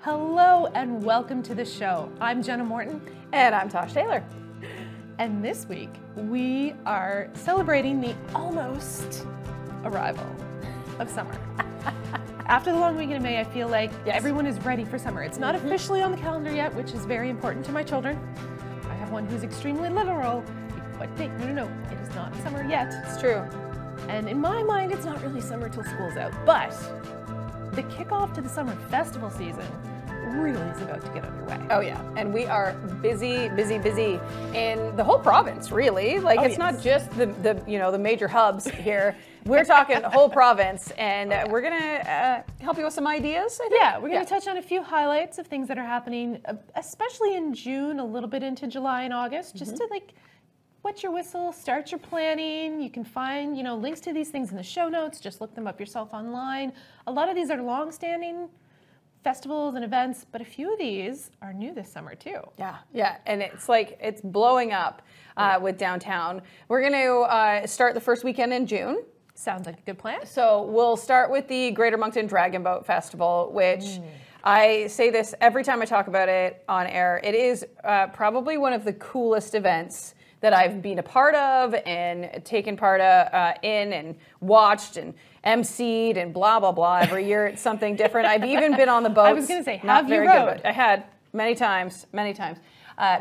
Hello and welcome to the show. I'm Jenna Morton. And I'm Tosh Taylor. And this week we are celebrating the almost arrival of summer. After the long weekend in May, I feel like everyone is ready for summer. It's not officially on the calendar yet, which is very important to my children. I have one who's extremely literal. What date? No, it is not summer yet. It's true. And in my mind, it's not really summer till school's out. But the kickoff to the summer festival season really is about to get underway. Oh yeah, and we are busy, busy, busy in the whole province, really. Like not just the the major hubs here. We're talking the whole province, and we're gonna help you with some ideas, I think. Yeah, we're gonna touch on a few highlights of things that are happening, especially in June, a little bit into July and August, just to wet your whistle, start your planning. You can find, links to these things in the show notes. Just look them up yourself online. A lot of these are long-standing festivals and events, but a few of these are new this summer too. Yeah, and it's blowing up with downtown. We're going to start the first weekend in June. Sounds like a good plan. So we'll start with the Greater Moncton Dragon Boat Festival, which I say this every time I talk about it on air. It is probably one of the coolest events that I've been a part of and taken part in and watched and emceed and blah, blah, blah. Every year it's something different. I've even been on the boats. I was going to say, have you rowed? I had many times.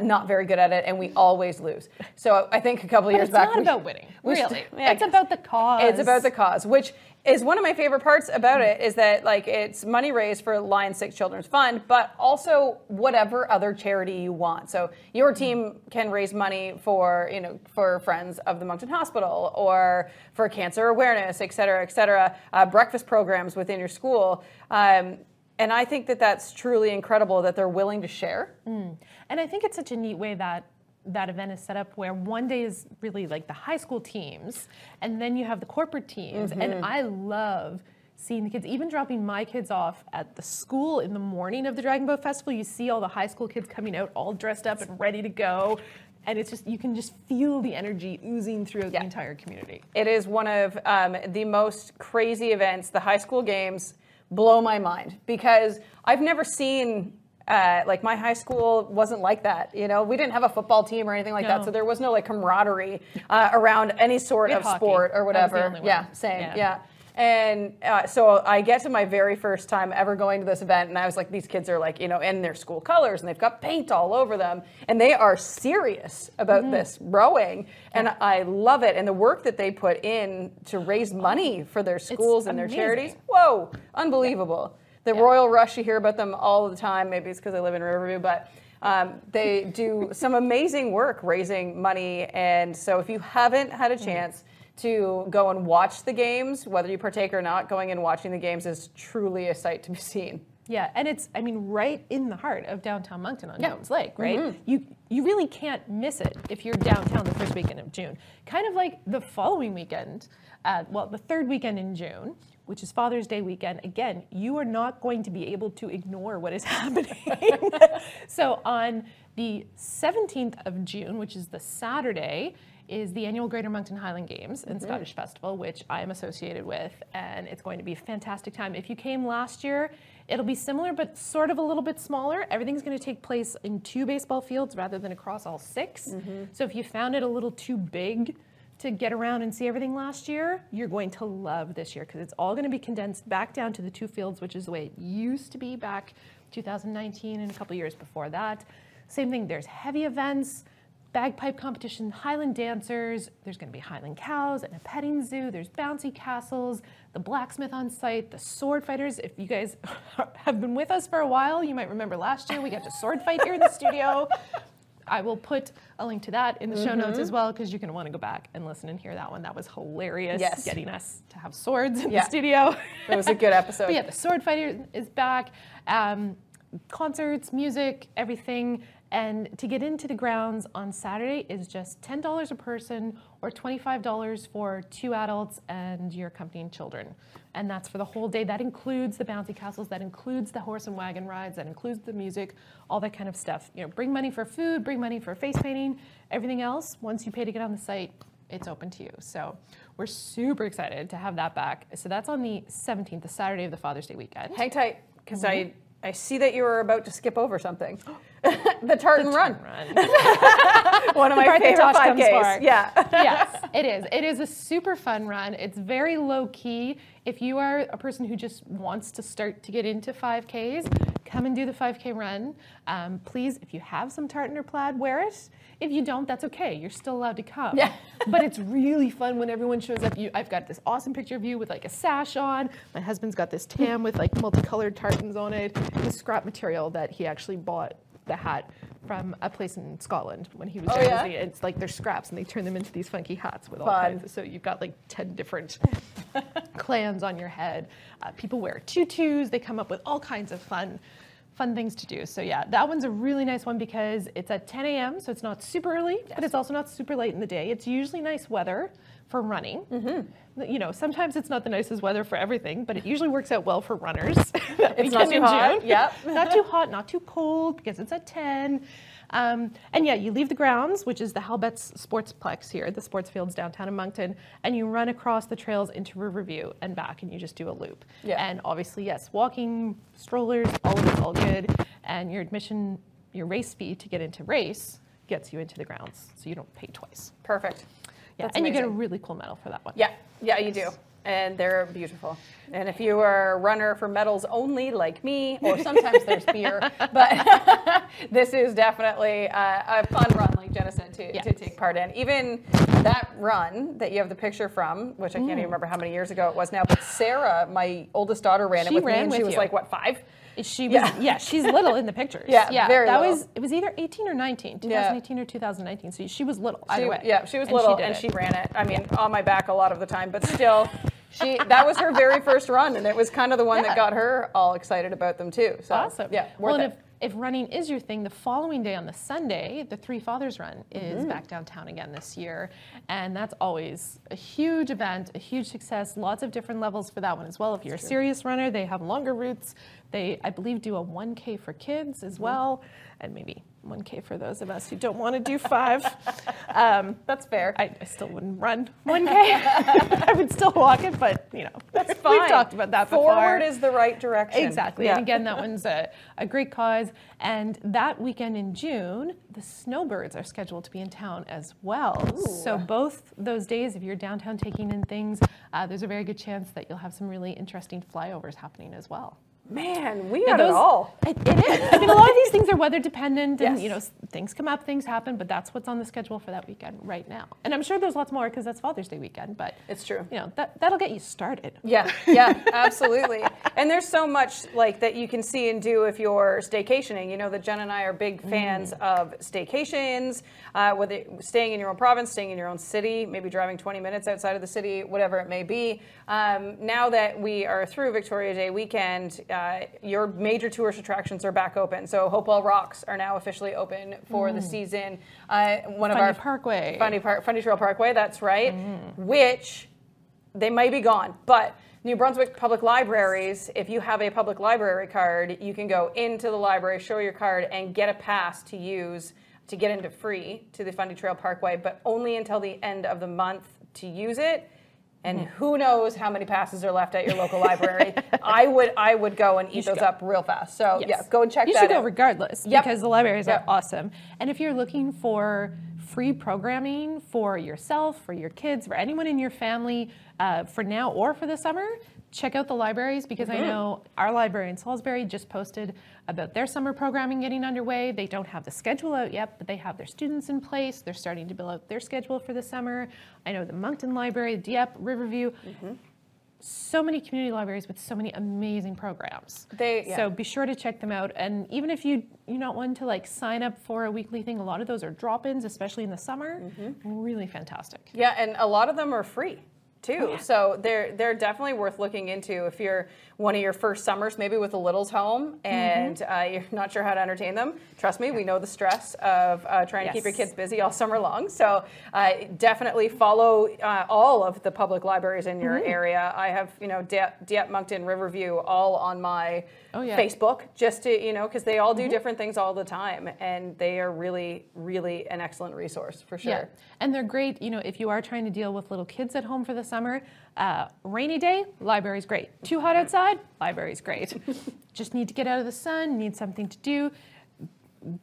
Not very good at it, and we always lose. So I think a couple of years back. It's not about winning, really. It's about the cause. It's about the cause, which is one of my favorite parts about it, is that it's money raised for Lion Sick Children's Fund, but also whatever other charity you want. So your team can raise money for for Friends of the Moncton Hospital or for cancer awareness, et cetera, et cetera. Breakfast programs within your school. And I think that that's truly incredible that they're willing to share. And I think it's such a neat way that that event is set up, where one day is really the high school teams, and then you have the corporate teams. And I love seeing the kids, even dropping my kids off at the school in the morning of the Dragon Boat Festival. You see all the high school kids coming out all dressed up and ready to go. And it's just, you can just feel the energy oozing throughout the entire community. It is one of the most crazy events. The high school games blow my mind, because I've never seen my high school wasn't like that. We didn't have a football team or anything like that, so there was no camaraderie around any sort of hockey, sport or whatever. That was the only one. Yeah. And so I get to my very first time ever going to this event, and I was like, these kids are in their school colors, and they've got paint all over them, and they are serious about this rowing, and I love it. And the work that they put in to raise money for their schools and their charities, unbelievable. The Royal Rush, you hear about them all the time. Maybe it's because I live in Riverview, but they do some amazing work raising money. And so if you haven't had a chance to go and watch the games, whether you partake or not, going and watching the games is truly a sight to be seen. Yeah, and it's, right in the heart of downtown Moncton on Jones Lake, right? You really can't miss it if you're downtown the first weekend of June. Kind of like the following weekend, the third weekend in June, which is Father's Day weekend. Again, you are not going to be able to ignore what is happening. So on the 17th of June, which is the Saturday, is the annual Greater Moncton Highland Games and Scottish Festival, which I am associated with, and it's going to be a fantastic time. If you came last year, it'll be similar, but sort of a little bit smaller. Everything's going to take place in 2 baseball fields rather than across all 6. So if you found it a little too big to get around and see everything last year, you're going to love this year, because it's all going to be condensed back down to the 2 fields, which is the way it used to be back 2019 and a couple years before that. Same thing, there's heavy events, bagpipe competition, Highland dancers, there's going to be Highland cows and a petting zoo, there's bouncy castles, the blacksmith on site, the sword fighters. If you guys have been with us for a while, you might remember last year we got to sword fight here in the studio. I will put a link to that in the show notes as well, because you're going to want to go back and listen and hear that one. That was hilarious, getting us to have swords in the studio. It was a good episode. But yeah, the sword fighter is back. Concerts, music, everything. And to get into the grounds on Saturday is just $10 a person, or $25 for 2 adults and your accompanying children. And that's for the whole day. That includes the bouncy castles, that includes the horse and wagon rides, that includes the music, all that kind of stuff. Bring money for food, bring money for face painting, everything else. Once you pay to get on the site, it's open to you. So we're super excited to have that back. So that's on the 17th, the Saturday of the Father's Day weekend. Hang tight, because I I see that you were about to skip over something. The Tartan Run. One of my favorite 5Ks. Yeah. Yes, it is. It is a super fun run. It's very low key. If you are a person who just wants to start to get into 5Ks, come and do the 5K run. Please, if you have some tartan or plaid, wear it. If you don't, that's okay. You're still allowed to come. Yeah. But it's really fun when everyone shows up. I've got this awesome picture of you with like a sash on. My husband's got this tam with like multicolored tartans on it. The scrap material that he actually bought the hat from a place in Scotland when he was there. Yeah? It's like they're scraps and they turn them into these funky hats with all kinds of, so you've got like 10 different clans on your head. People wear tutus. They come up with all kinds of fun things to do. So yeah, that one's a really nice one because it's at 10 a.m. so it's not super early, but it's also not super late in the day. It's usually nice weather for running. Mm-hmm. You know, sometimes it's not the nicest weather for everything, but it usually works out well for runners. It's not too hot. Yep. Not too hot, not too cold because it's at 10. And yeah, you leave the grounds, which is the Halbets Sportsplex here, the sports fields downtown in Moncton, and you run across the trails into Riverview and back, and you just do a loop. Yeah. And obviously, yes, walking, strollers, all of it's all good. And your admission, your race fee to get into race gets you into the grounds, so you don't pay twice. Perfect. Yeah, and you get a really cool medal for that one. Yeah, yeah, you do. And they're beautiful. And if you are a runner for medals only, like me, or sometimes there's beer, but this is definitely a fun run, like Jenna said, to take part in. Even that run that you have the picture from, which I can't even remember how many years ago it was now, but Sarah, my oldest daughter, ran it with me, and she was like, what, 5? She was, yeah, she's little in the pictures. Yeah, very little. It was either 18 or 19, 2018 or 2019, so she was little either way. Yeah, she was little, and she ran it, I mean, on my back a lot of the time, but still, that was her very first run, and it was kind of the one that got her all excited about them, too. So, awesome. Yeah, worth it. If running is your thing, the following day on the Sunday, the Three Fathers Run is back downtown again this year. And that's always a huge event, a huge success, lots of different levels for that one as well. If you're a serious runner, they have longer routes. They, I believe, do a 1K for kids as well, and maybe 1K for those of us who don't want to do 5. That's fair. I still wouldn't run 1K. I would still walk it, but, you know, that's fine. We've talked about that before. Forward is the right direction. Exactly. Yeah. And again, that one's a great cause. And that weekend in June, the Snowbirds are scheduled to be in town as well. Ooh. So both those days, if you're downtown taking in things, there's a very good chance that you'll have some really interesting flyovers happening as well. Man, we got it all. It is. I mean, a lot of these things are weather dependent, and you know, things come up, things happen, but that's what's on the schedule for that weekend right now. And I'm sure there's lots more because that's Father's Day weekend, but it's true. You know, that'll get you started. Yeah, yeah, absolutely. And there's so much like that you can see and do if you're staycationing. You know that Jen and I are big fans of staycations, whether staying in your own province, staying in your own city, maybe driving 20 minutes outside of the city, whatever it may be. Now that we are through Victoria Day weekend, your major tourist attractions are back open. So Hopewell Rocks are now officially open for the season. Fundy Trail Parkway, that's right, which they may be gone. But New Brunswick Public Libraries, if you have a public library card, you can go into the library, show your card, and get a pass to use to get into free to the Fundy Trail Parkway, but only until the end of the month to use it. And who knows how many passes are left at your local library. I would go and eat those up real fast. So yeah, go and check that out. You should go regardless because the libraries are awesome. And if you're looking for free programming for yourself, for your kids, for anyone in your family for now or for the summer, check out the libraries because I know our library in Salisbury just posted about their summer programming getting underway. They don't have the schedule out yet, but they have their students in place. They're starting to build out their schedule for the summer. I know the Moncton Library, Dieppe, Riverview, so many community libraries with so many amazing programs. So be sure to check them out. And even if you're not one to like sign up for a weekly thing, a lot of those are drop-ins, especially in the summer. Really fantastic. Yeah, and a lot of them are free too. So they're definitely worth looking into if you're one of your first summers, maybe with the littles home and you're not sure how to entertain them. Trust me, we know the stress of trying to keep your kids busy all summer long. So definitely follow all of the public libraries in your area. I have, Dieppe, Moncton, Riverview, all on my Facebook, just to, because they all do different things all the time, and they are really, really an excellent resource for sure. Yeah. And they're great, if you are trying to deal with little kids at home for the summer. Rainy day, library's great. Too hot outside, library's great. Just need to get out of the sun, need something to do.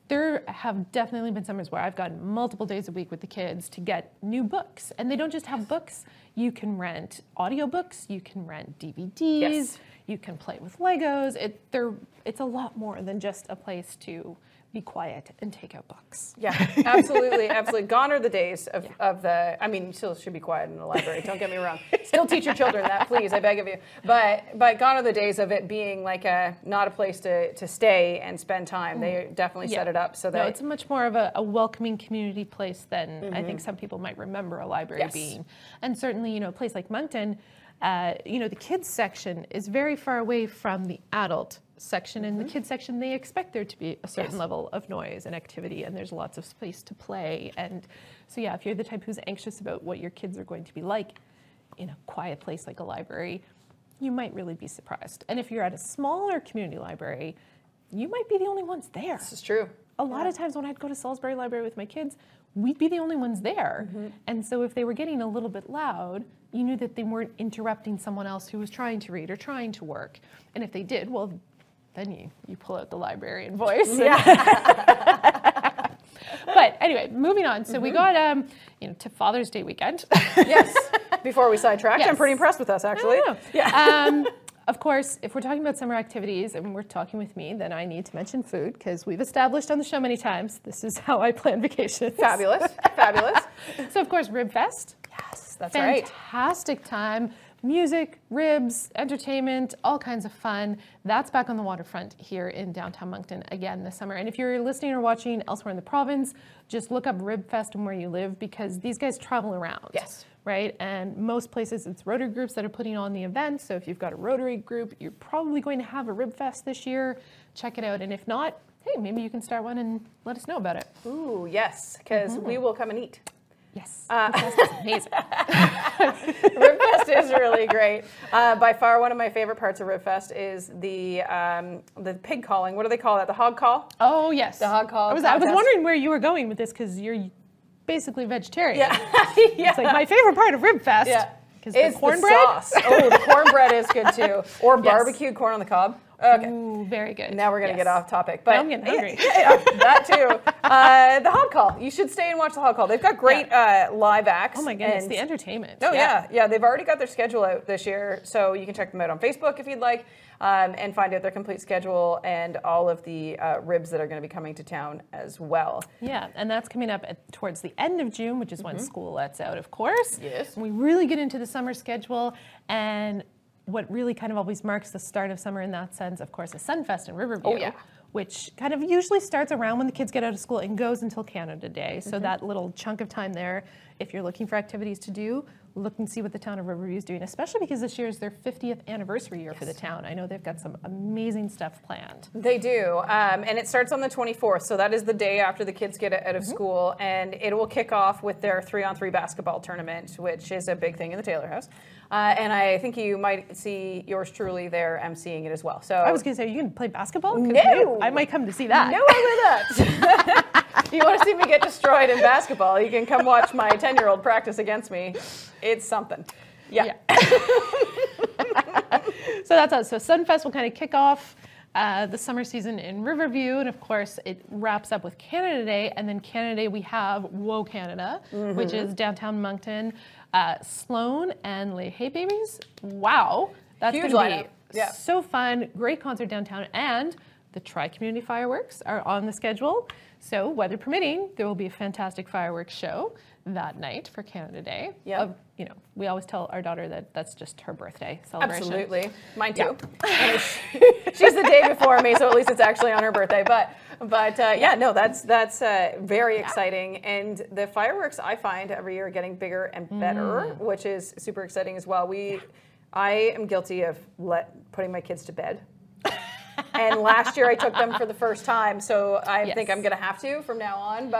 There have definitely been summers where I've gotten multiple days a week with the kids to get new books. And they don't just have books. You can rent audiobooks, you can rent DVDs, you can play with Legos. It's a lot more than just a place to be quiet and take out books. Yeah, absolutely, absolutely. Gone are the days of, I mean, you still should be quiet in the library, don't get me wrong. Still teach your children that, please, I beg of you. But gone are the days of it being like not a place to stay and spend time. They definitely set it up so that... No, it's much more of a welcoming community place than I think some people might remember a library being. And certainly, you know, a place like Moncton, you know, the kids section is very far away from the adult section. In the kids section, they expect there to be a certain level of noise and activity, and there's lots of space to play. And so, yeah, if you're the type who's anxious about what your kids are going to be like in a quiet place like a library, you might really be surprised. And if you're at a smaller community library, you might be the only ones there. This is true. A lot of times when I'd go to Salisbury Library with my kids, we'd be the only ones there. And so if they were getting a little bit loud, you knew that they weren't interrupting someone else who was trying to read or trying to work. And if they did, well, then you pull out the librarian voice. Yeah. But anyway, moving on. So we got, you know, to Father's Day weekend. Before we sidetracked. I'm pretty impressed with us, actually. Of course, if we're talking about summer activities and we're talking with me, then I need to mention food, because we've established on the show many times, this is how I plan vacations. Fabulous, fabulous. So of course, Ribfest. Yes, that's right. Fantastic time. Music, ribs, entertainment, all kinds of fun. That's back on the waterfront here in downtown Moncton again this summer. And if you're listening or watching elsewhere in the province, just look up Ribfest and where you live, because these guys travel around. Yes. Right? And most places it's Rotary groups that are putting on the event. So if you've got a Rotary group, you're probably going to have a Ribfest this year. Check it out. And if not, hey, maybe you can start one and let us know about it. Ooh, yes, because we will come and eat. Yes, Ribfest is amazing. Ribfest is really great. By far, one of my favorite parts of Ribfest is the pig calling. What do they call that? The hog call? Oh, yes. The hog call. I was wondering where you were going with this, because you're basically vegetarian. Yeah. It's like my favorite part of Ribfest. Yeah. Is the cornbread? Sauce. Oh, the cornbread is good too. Or barbecued corn on the cob. Okay. Ooh, very good. Now we're going to get off topic. But now I'm getting hungry. That too. The hog call. You should stay and watch the hog call. They've got great live acts. Oh my goodness, the entertainment. Oh yeah. Yeah, they've already got their schedule out this year, so you can check them out on Facebook if you'd like, and find out their complete schedule and all of the ribs that are going to be coming to town as well. Yeah, and that's coming up towards the end of June, which is when school lets out, of course. Yes. We really get into the summer schedule, and what really kind of always marks the start of summer in that sense, of course, is Sunfest in Riverview, which kind of usually starts around when the kids get out of school and goes until Canada Day. So that little chunk of time there, if you're looking for activities to do, look and see what the town of Riverview is doing, especially because this year is their 50th anniversary year for the town. I know they've got some amazing stuff planned. They do, and it starts on the 24th, so that is the day after the kids get out of school, and it will kick off with their 3-on-3 basketball tournament, which is a big thing in the Taylor house. And I think you might see yours truly there emceeing it as well. So I was going to say, are you going to play basketball? No! I might come to see that. No, I will not. You want to see me get destroyed in basketball, you can come watch my 10-year-old practice against me. It's something. Yeah. So that's us. So Sunfest will kind of kick off the summer season in Riverview. And of course, it wraps up with Canada Day. And then Canada Day, we have Whoa Canada, which is downtown Moncton, Sloan, and Le Hey Babies. Wow. That's going to be so fun. Great concert downtown. And the Tri-Community Fireworks are on the schedule. So weather permitting, there will be a fantastic fireworks show that night for Canada Day. Yeah. You know, we always tell our daughter that that's just her birthday celebration. Absolutely. Mine too. She's the day before me, so at least it's actually on her birthday. But yeah, no, that's very exciting. And the fireworks, I find, every year are getting bigger and better, which is super exciting as well. I am guilty of putting my kids to bed. And last year I took them for the first time, so I think I'm going to have to from now on.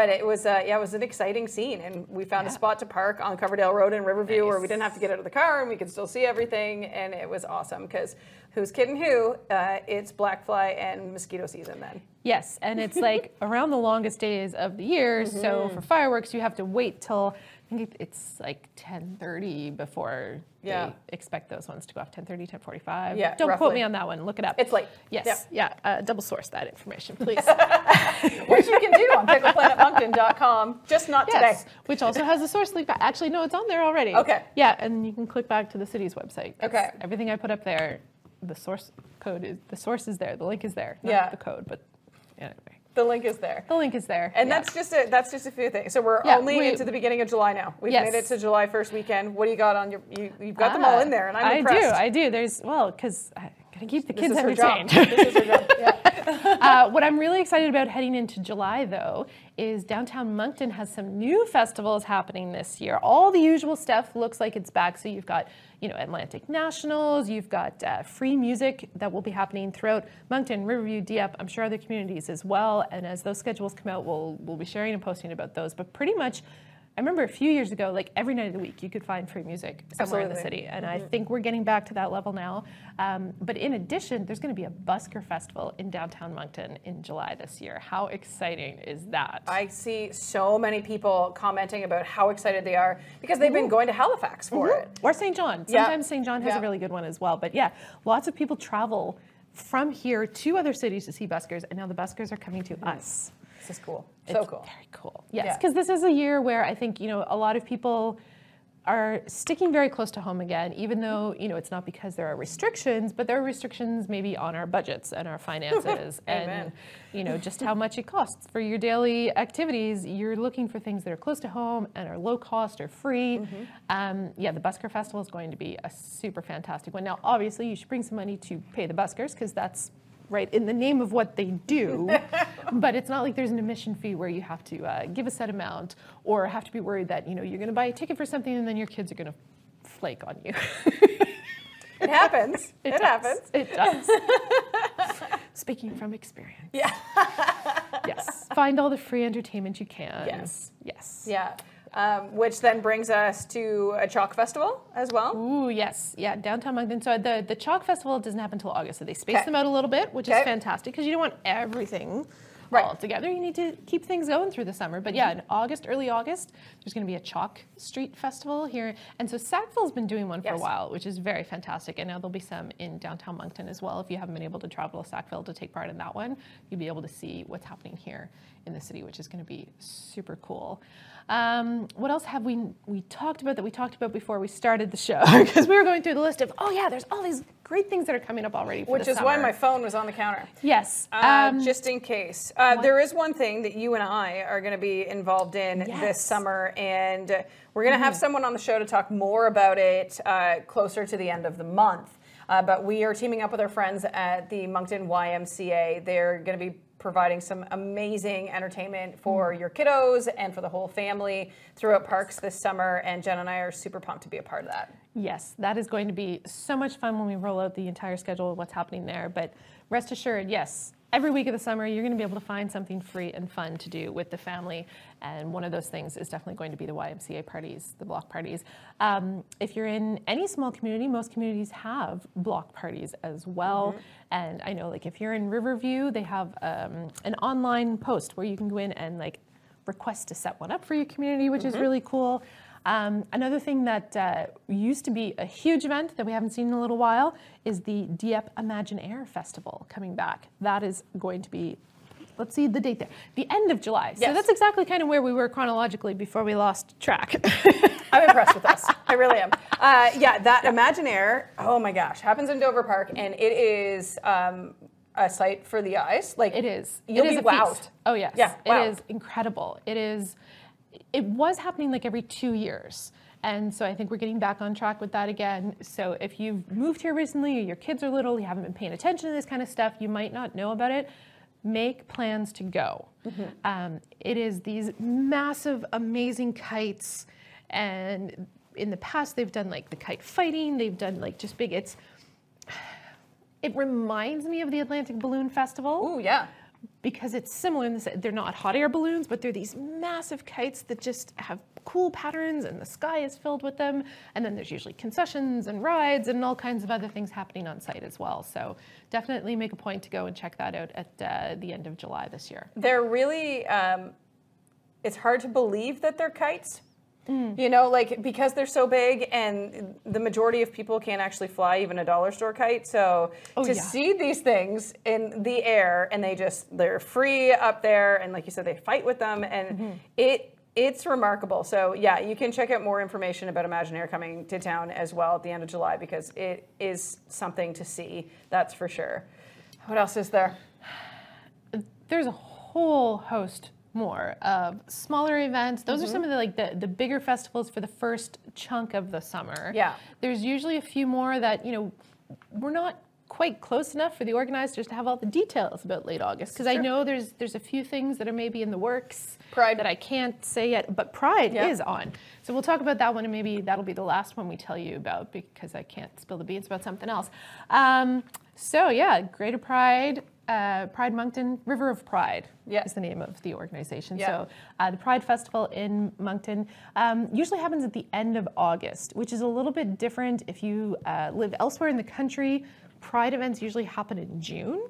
But it was it was an exciting scene, and we found a spot to park on Coverdale Road in Riverview where we didn't have to get out of the car and we could still see everything, and it was awesome because who's kidding who? It's black fly and mosquito season then. Yes, and it's like around the longest days of the year, mm-hmm. so for fireworks you have to wait till, I think it's like 10:30 before yeah. they expect those ones to go off, 10:30, 10:45. Yeah, don't roughly. Quote me on that one, look it up. It's late. Yes, yeah, yeah. Double source that information, please. Which you can do on PicklePlanetMoncton.com, just not yes, today. Which also has a source link back. Actually, no, it's on there already. Okay. Yeah, and you can click back to the city's website. That's okay. Everything I put up there, the source code is, the source is there, the link is there, not yeah. the code, but anyway. The link is there. The link is there. And yeah. that's just a few things. So we're yeah, only into the beginning of July now. We've yes. made it to July 1st weekend. What do you got on your, you've got them all in there, and I'm impressed. I do. There's, well, because I gotta keep the kids entertained. This is her job. Yeah. What I'm really excited about heading into July, though, is downtown Moncton has some new festivals happening this year. All the usual stuff looks like it's back. So you've got, you know, Atlantic Nationals, you've got free music that will be happening throughout Moncton, Riverview, Dieppe, I'm sure other communities as well. And as those schedules come out, we'll be sharing and posting about those. But pretty much, I remember a few years ago, like every night of the week, you could find free music somewhere Absolutely. In the city. And mm-hmm. I think we're getting back to that level now. But in addition, there's going to be a busker festival in downtown Moncton in July this year. How exciting is that? I see so many people commenting about how excited they are because they've mm-hmm. been going to Halifax for mm-hmm. it. Or St. John. Sometimes yeah. St. John has yeah. a really good one as well. But yeah, lots of people travel from here to other cities to see buskers. And now the buskers are coming to mm-hmm. us. This is cool. So it's cool. Very cool. Yes, because yeah. this is a year where I think, you know, a lot of people are sticking very close to home again, even though, you know, it's not because there are restrictions, but there are restrictions maybe on our budgets and our finances and, you know, just how much it costs for your daily activities. You're looking for things that are close to home and are low cost or free. Mm-hmm. Yeah, the Busker Festival is going to be a super fantastic one. Now, obviously, you should bring some money to pay the buskers because that's right in the name of what they do, but it's not like there's an admission fee where you have to give a set amount or have to be worried that, you know, you're going to buy a ticket for something and then your kids are going to flake on you. It happens. It does. Speaking from experience. Yeah. Yes. Find all the free entertainment you can. Yes. Yes. Yeah. Which then brings us to a Chalk Festival as well. Ooh, yes. Yeah, downtown Moncton. So the Chalk Festival doesn't happen until August, so they space them out a little bit, which is fantastic because you don't want everything all together. You need to keep things going through the summer. But yeah, in August, early August, there's going to be a Chalk Street Festival here. And so Sackville's been doing one for a while, which is very fantastic. And now there'll be some in downtown Moncton as well. If you haven't been able to travel to Sackville to take part in that one, you'll be able to see what's happening here in the city, which is going to be super cool. What else have we talked about that we talked about before we started the show? Because we were going through the list of, oh yeah, there's all these great things that are coming up already for the summer. Which is why my phone was on the counter. Yes. Just in case. There is one thing that you and I are going to be involved in this summer, and we're going to have someone on the show to talk more about it closer to the end of the month. But we are teaming up with our friends at the Moncton YMCA. They're going to be providing some amazing entertainment for your kiddos and for the whole family throughout parks this summer, and Jen and I are super pumped to be a part of that. Yes, that is going to be so much fun when we roll out the entire schedule of what's happening there, but rest assured, yes, every week of the summer you're going to be able to find something free and fun to do with the family, and one of those things is definitely going to be the YMCA parties, the block parties. If you're in any small community, most communities have block parties as well, and I know like if you're in Riverview, they have an online post where you can go in and like request to set one up for your community, which is really cool. Another thing that used to be a huge event that we haven't seen in a little while is the Dieppe Imagine Air Festival coming back. That is going to be, let's see the date there, the end of July. Yes. So that's exactly kind of where we were chronologically before we lost track. I'm impressed with this. I really am. Yeah, that Imagine Air, oh my gosh, happens in Dover Park, and it is a sight for the eyes. Like it is. You'll it is be wowed. Feast. Oh yes. Yeah, wow. It is incredible. It was happening like every 2 years, and so I think we're getting back on track with that again. So if you've moved here recently or your kids are little, you haven't been paying attention to this kind of stuff, you might not know about it. Make plans to go. It is these massive, amazing kites, and in the past they've done like the kite fighting, they've done like just big, it reminds me of the Atlantic Balloon Festival. Ooh, yeah. because it's similar in this, they're not hot air balloons, but they're these massive kites that just have cool patterns and the sky is filled with them. And then there's usually concessions and rides and all kinds of other things happening on site as well. So definitely make a point to go and check that out at the end of July this year. They're really, it's hard to believe that they're kites. You know, like, because they're so big and the majority of people can't actually fly even a dollar store kite. So see these things in the air and they're free up there. And like you said, they fight with them and it's remarkable. So yeah, you can check out more information about Imagine Air coming to town as well at the end of July, because it is something to see. That's for sure. What else is there? There's a whole host more of smaller events. Those are some of the the bigger festivals for the first chunk of the summer. Yeah. There's usually a few more that, you know, we're not quite close enough for the organizers to have all the details about late August, because I know there's a few things that are maybe in the works. Pride, that I can't say yet, but Pride is on. So we'll talk about that one, and maybe that'll be the last one we tell you about, because I can't spill the beans about something else. So yeah, Greater Pride, Pride Moncton, River of Pride is the name of the organization. So the Pride Festival in Moncton usually happens at the end of August, which is a little bit different if you live elsewhere in the country. Pride events usually happen in June.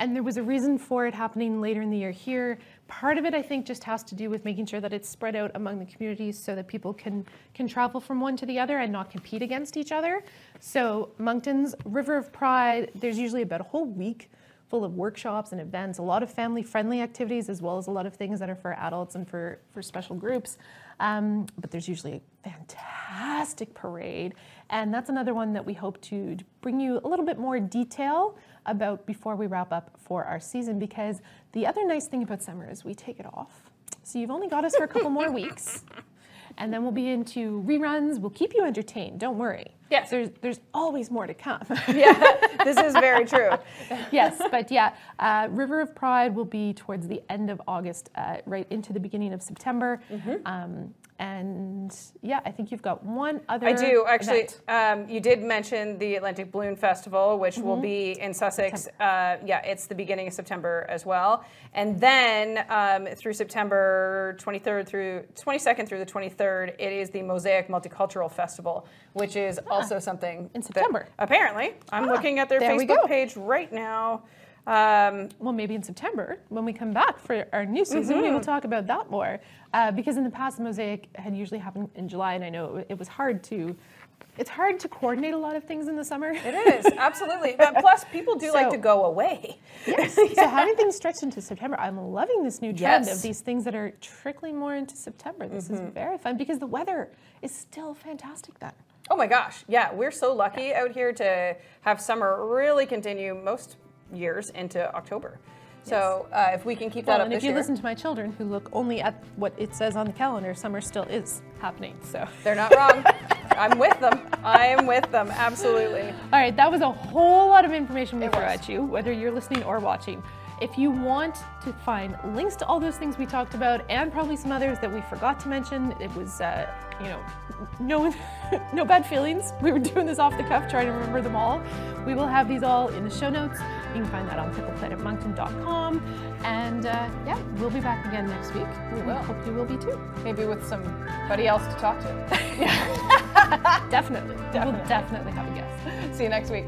And there was a reason for it happening later in the year here. Part of it, I think, just has to do with making sure that it's spread out among the communities so that people can travel from one to the other and not compete against each other. So Moncton's River of Pride, there's usually about a whole week full of workshops and events, a lot of family-friendly activities, as well as a lot of things that are for adults and for special groups. But there's usually a fantastic parade. And that's another one that we hope to bring you a little bit more detail about before we wrap up for our season, because the other nice thing about summer is we take it off. So you've only got us for a couple more weeks, and then we'll be into reruns. We'll keep you entertained, don't worry. Yes. There's always more to come. Yeah, this is very true. Yes, but yeah, River of Pride will be towards the end of August, right into the beginning of September. And yeah, I think you've got one other. I do, actually. You did mention the Atlantic Balloon Festival, which will be in Sussex. Yeah, it's the beginning of September as well. And then through September 23rd through 22nd through the 23rd, it is the Mosaic Multicultural Festival, which is also something in September. Apparently, I'm looking at their Facebook page right now. Well, maybe in September, when we come back for our new season, we will talk about that more. Because in the past, Mosaic had usually happened in July, and I know it was hard to, it's hard to coordinate a lot of things in the summer. It is, absolutely. But plus, people do like to go away. Yes, so having things stretched into September, I'm loving this new trend of these things that are trickling more into September. This is very fun, because the weather is still fantastic then. Oh my gosh, yeah, we're so lucky out here to have summer really continue most years into October. So if we can keep that up this year. And if you listen to my children, who look only at what it says on the calendar, summer still is happening. So they're not wrong. I'm with them. I am with them. Absolutely. All right. That was a whole lot of information we threw at you, whether you're listening or watching. If you want to find links to all those things we talked about, and probably some others that we forgot to mention, it was, you know, no bad feelings. We were doing this off the cuff, trying to remember them all. We will have these all in the show notes. You can find that on PicklePlanetMoncton.com. And yeah, we'll be back again next week. We will. Hope you will be too. Maybe with somebody else to talk to. Definitely. We'll definitely have a guest. See you next week.